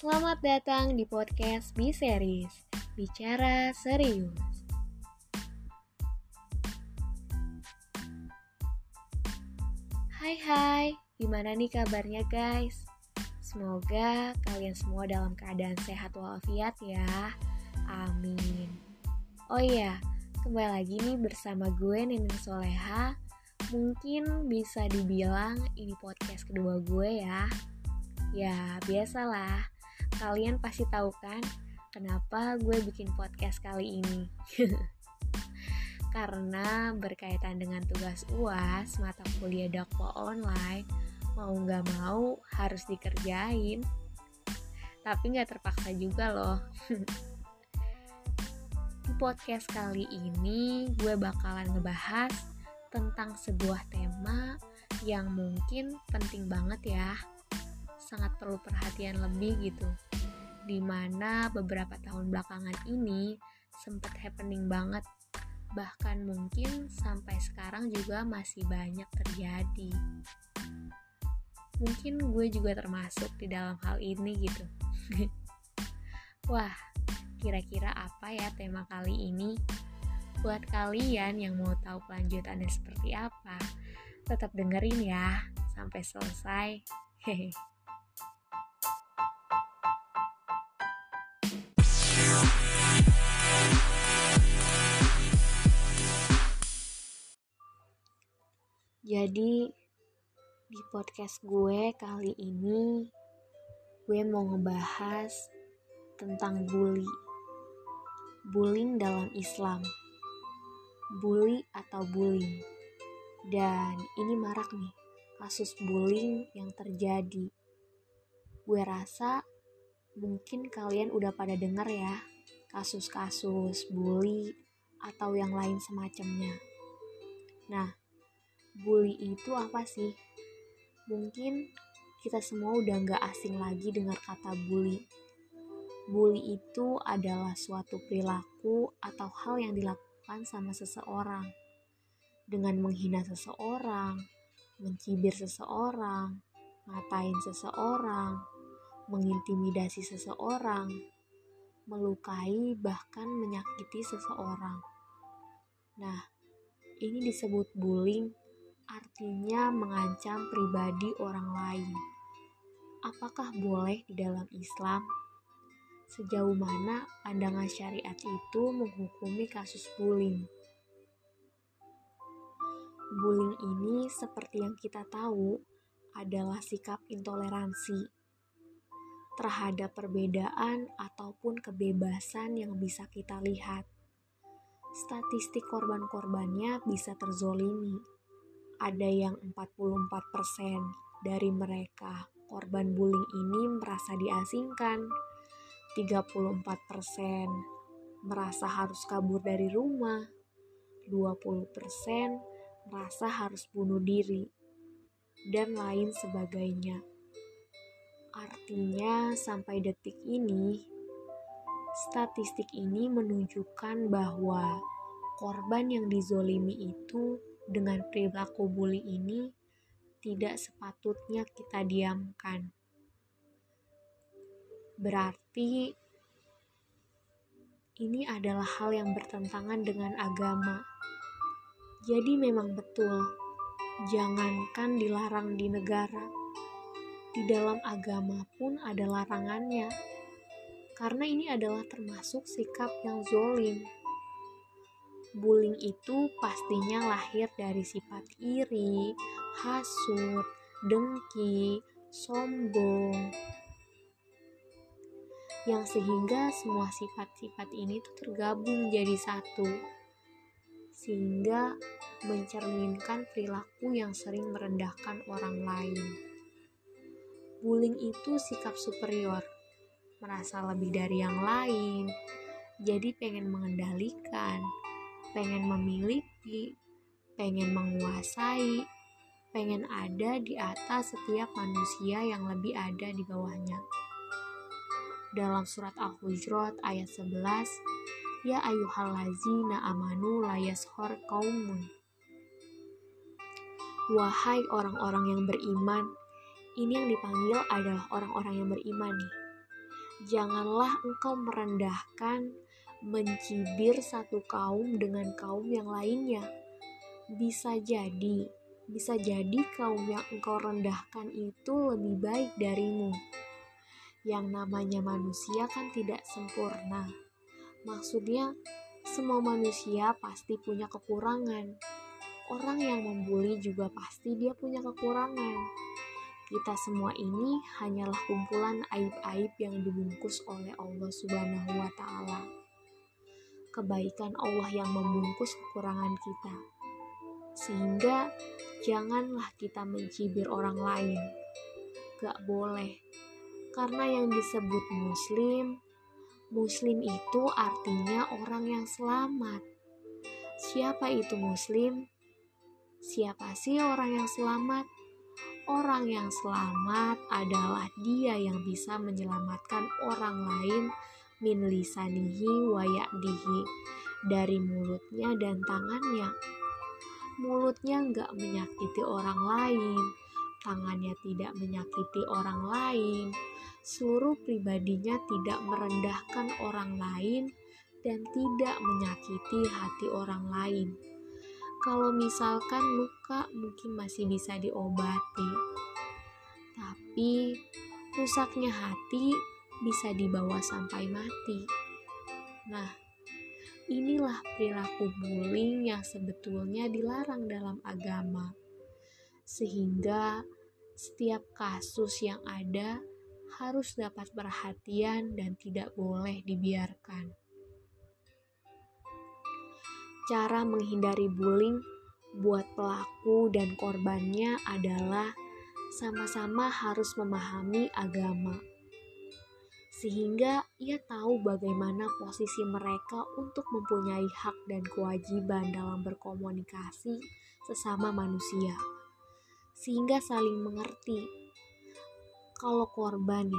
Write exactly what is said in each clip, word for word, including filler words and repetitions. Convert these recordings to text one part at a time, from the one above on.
Selamat datang di podcast B-Series, Bicara Serius. Hai hai, gimana nih kabarnya guys? Semoga kalian semua dalam keadaan sehat walafiat ya. Amin. Oh iya, kembali lagi nih bersama gue Neneng Solehah. Mungkin bisa dibilang ini podcast kedua gue ya. Ya, biasalah. Kalian pasti tahu kan kenapa gue bikin podcast kali ini. Karena berkaitan dengan tugas U A S mata kuliah Dakwa Online, mau gak mau harus dikerjain, tapi gak terpaksa juga loh. Di podcast kali ini gue bakalan ngebahas tentang sebuah tema yang mungkin penting banget ya, sangat perlu perhatian lebih gitu, dimana beberapa tahun belakangan ini sempat happening banget, bahkan mungkin sampai sekarang juga masih banyak terjadi. Mungkin gue juga termasuk di dalam hal ini gitu. Wah, kira-kira apa ya tema kali ini? Buat kalian yang mau tahu kelanjutannya seperti apa, tetap dengerin ya sampai selesai. Jadi di podcast gue kali ini gue mau ngebahas tentang bully. Bullying dalam Islam. Bully atau bullying. Dan ini marak nih kasus bullying yang terjadi. Gue rasa mungkin kalian udah pada dengar ya kasus-kasus bully atau yang lain semacamnya. Nah, bully itu apa sih? Mungkin kita semua udah gak asing lagi dengar kata bully. Bully itu adalah suatu perilaku atau hal yang dilakukan sama seseorang. Dengan menghina seseorang, mencibir seseorang, ngatain seseorang, mengintimidasi seseorang, melukai bahkan menyakiti seseorang. Nah, ini disebut bullying. Artinya mengancam pribadi orang lain. Apakah boleh di dalam Islam? Sejauh mana pandangan syariat itu menghukumi kasus bullying? Bullying ini seperti yang kita tahu adalah sikap intoleransi terhadap perbedaan ataupun kebebasan yang bisa kita lihat. Statistik korban-korbannya bisa terzolimi. Ada yang empat puluh empat persen dari mereka korban bullying ini merasa diasingkan, tiga puluh empat persen merasa harus kabur dari rumah, dua puluh persen merasa harus bunuh diri, dan lain sebagainya. Artinya sampai detik ini, statistik ini menunjukkan bahwa korban yang dizolimi itu dengan perilaku bully ini tidak sepatutnya kita diamkan. Berarti ini adalah hal yang bertentangan dengan agama. Jadi memang betul, jangankan dilarang di negara, di dalam agama pun ada larangannya. Karena ini adalah termasuk sikap yang zolim. Bullying itu pastinya lahir dari sifat iri, hasut, dengki, sombong, yang sehingga semua sifat-sifat ini tuh tergabung jadi satu, sehingga mencerminkan perilaku yang sering merendahkan orang lain. Bullying itu sikap superior, merasa lebih dari yang lain, jadi pengen mengendalikan, pengen memiliki, pengen menguasai, pengen ada di atas setiap manusia yang lebih ada di bawahnya. Dalam surat Al-Hujurat ayat sebelas, ya ayyuhallazina amanu la yaskhar qaumun. Wahai orang-orang yang beriman, ini yang dipanggil adalah orang-orang yang beriman nih. janganlah engkau merendahkan, mencibir satu kaum dengan kaum yang lainnya. Bisa jadi, bisa jadi kaum yang engkau rendahkan itu lebih baik darimu. Yang namanya manusia kan tidak sempurna. Maksudnya, semua manusia pasti punya kekurangan. Orang yang membuli juga pasti dia punya kekurangan. Kita semua ini hanyalah kumpulan aib-aib yang dibungkus oleh Allah Subhanahu wa Ta'ala. Kebaikan Allah yang membungkus kekurangan kita. Sehingga janganlah kita mencibir orang lain. Gak boleh. Karena yang disebut muslim, muslim itu artinya orang yang selamat. Siapa itu muslim? Siapa sih orang yang selamat? Orang yang selamat adalah dia yang bisa menyelamatkan orang lain min lisanihi wa ya'dihi, dari mulutnya dan tangannya. Mulutnya enggak menyakiti orang lain, tangannya tidak menyakiti orang lain, seluruh pribadinya tidak merendahkan orang lain dan tidak menyakiti hati orang lain. Kalau misalkan luka mungkin masih bisa diobati, tapi rusaknya hati bisa dibawa sampai mati. Nah, inilah perilaku bullying yang sebetulnya dilarang dalam agama. Sehingga setiap kasus yang ada harus dapat perhatian dan tidak boleh dibiarkan. Cara menghindari bullying buat pelaku dan korbannya adalah sama-sama harus memahami agama, sehingga ia tahu bagaimana posisi mereka untuk mempunyai hak dan kewajiban dalam berkomunikasi sesama manusia, sehingga saling mengerti. Kalau korban,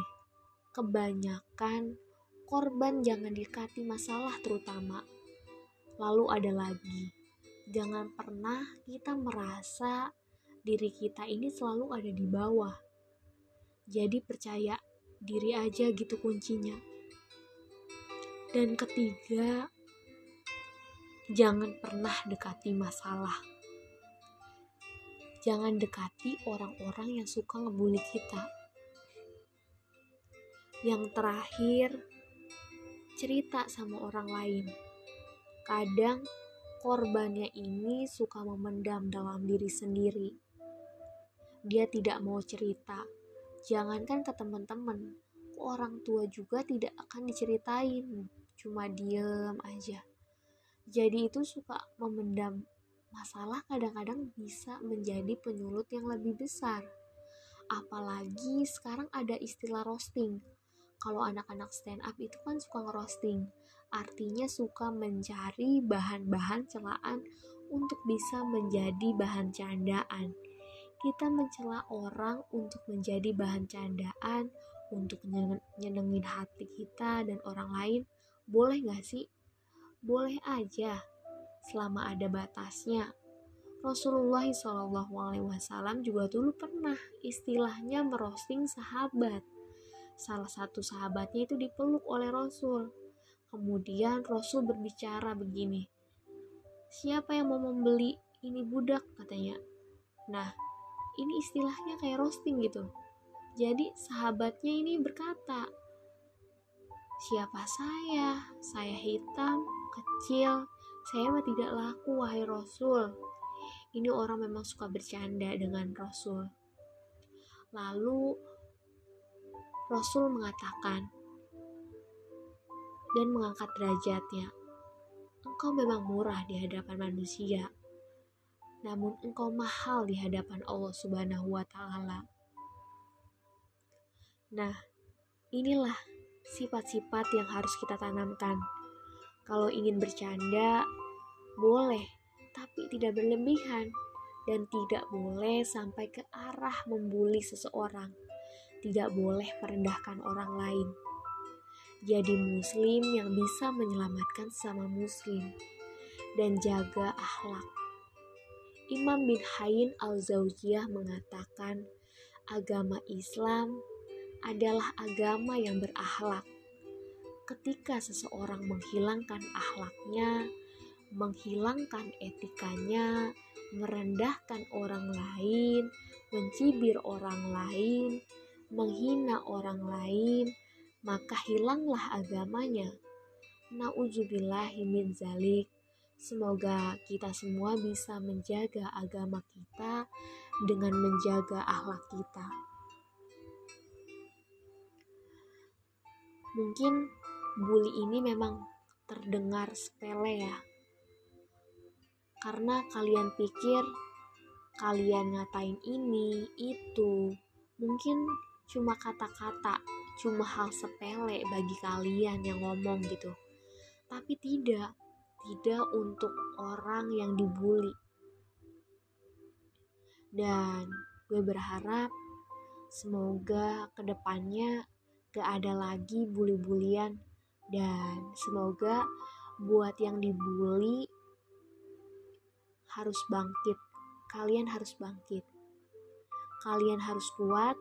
kebanyakan korban jangan dekati masalah terutama. Lalu ada lagi, jangan pernah kita merasa diri kita ini selalu ada di bawah. Jadi percaya diri aja gitu kuncinya. Dan ketiga, jangan pernah dekati masalah. Jangan dekati orang-orang yang suka ngebully kita. Yang terakhir, cerita sama orang lain. Kadang korbannya ini suka memendam dalam diri sendiri. Dia tidak mau cerita. Jangankan ke teman-teman, orang tua juga tidak akan diceritain. Cuma diem aja. Jadi itu suka memendam masalah, kadang-kadang bisa menjadi penyulut yang lebih besar. Apalagi sekarang ada istilah roasting. Kalau anak-anak stand up itu kan suka ngerosting. Artinya suka mencari bahan-bahan celaan untuk bisa menjadi bahan candaan. Kita mencela orang untuk menjadi bahan candaan, untuk nyenengin hati kita dan orang lain. Boleh gak sih? Boleh aja, selama ada batasnya. Rasulullah shallallahu alaihi wasallam juga dulu pernah istilahnya merosting sahabat. Salah satu sahabatnya itu dipeluk oleh Rasul. Kemudian Rasul berbicara begini, siapa yang mau membeli ini budak, katanya. Nah, ini istilahnya kayak roasting gitu. Jadi sahabatnya ini berkata, siapa saya? Saya hitam, kecil, saya mah tidak laku wahai Rasul. Ini orang memang suka bercanda dengan Rasul. Lalu Rasul mengatakan, dan mengangkat derajatnya, engkau memang murah di hadapan manusia, namun engkau mahal di hadapan Allah Subhanahu wa Ta'ala. Nah, inilah sifat-sifat yang harus kita tanamkan. Kalau ingin bercanda, boleh, tapi tidak berlebihan, dan tidak boleh sampai ke arah membuli seseorang. Tidak boleh merendahkan orang lain. Jadi muslim yang bisa menyelamatkan sesama muslim, dan jaga akhlak. Imam bin Hain al-Jauziyah mengatakan, agama Islam adalah agama yang berakhlak. ketika seseorang menghilangkan akhlaknya, menghilangkan etikanya, merendahkan orang lain, mencibir orang lain, menghina orang lain, maka hilanglah agamanya. Nauzubillahi min zalik. Semoga kita semua bisa menjaga agama kita dengan menjaga akhlak kita. Mungkin bully ini memang terdengar sepele ya, karena kalian pikir kalian ngatain ini, itu mungkin cuma kata-kata, cuma hal sepele bagi kalian yang ngomong gitu. Tapi tidak, tidak untuk orang yang dibully. Dan gue berharap semoga kedepannya gak ada lagi bully-bulian, dan semoga buat yang dibully harus bangkit. Kalian harus bangkit. Kalian harus kuat.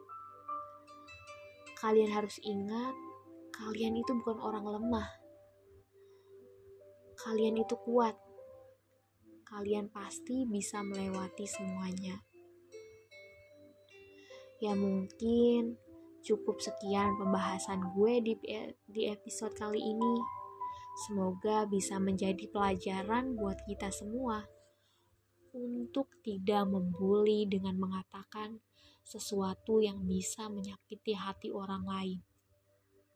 Kalian harus ingat, kalian itu bukan orang lemah. Kalian itu kuat. Kalian pasti bisa melewati semuanya. Ya mungkin cukup sekian pembahasan gue di, di episode kali ini. Semoga bisa menjadi pelajaran buat kita semua untuk tidak membuli dengan mengatakan sesuatu yang bisa menyakiti hati orang lain.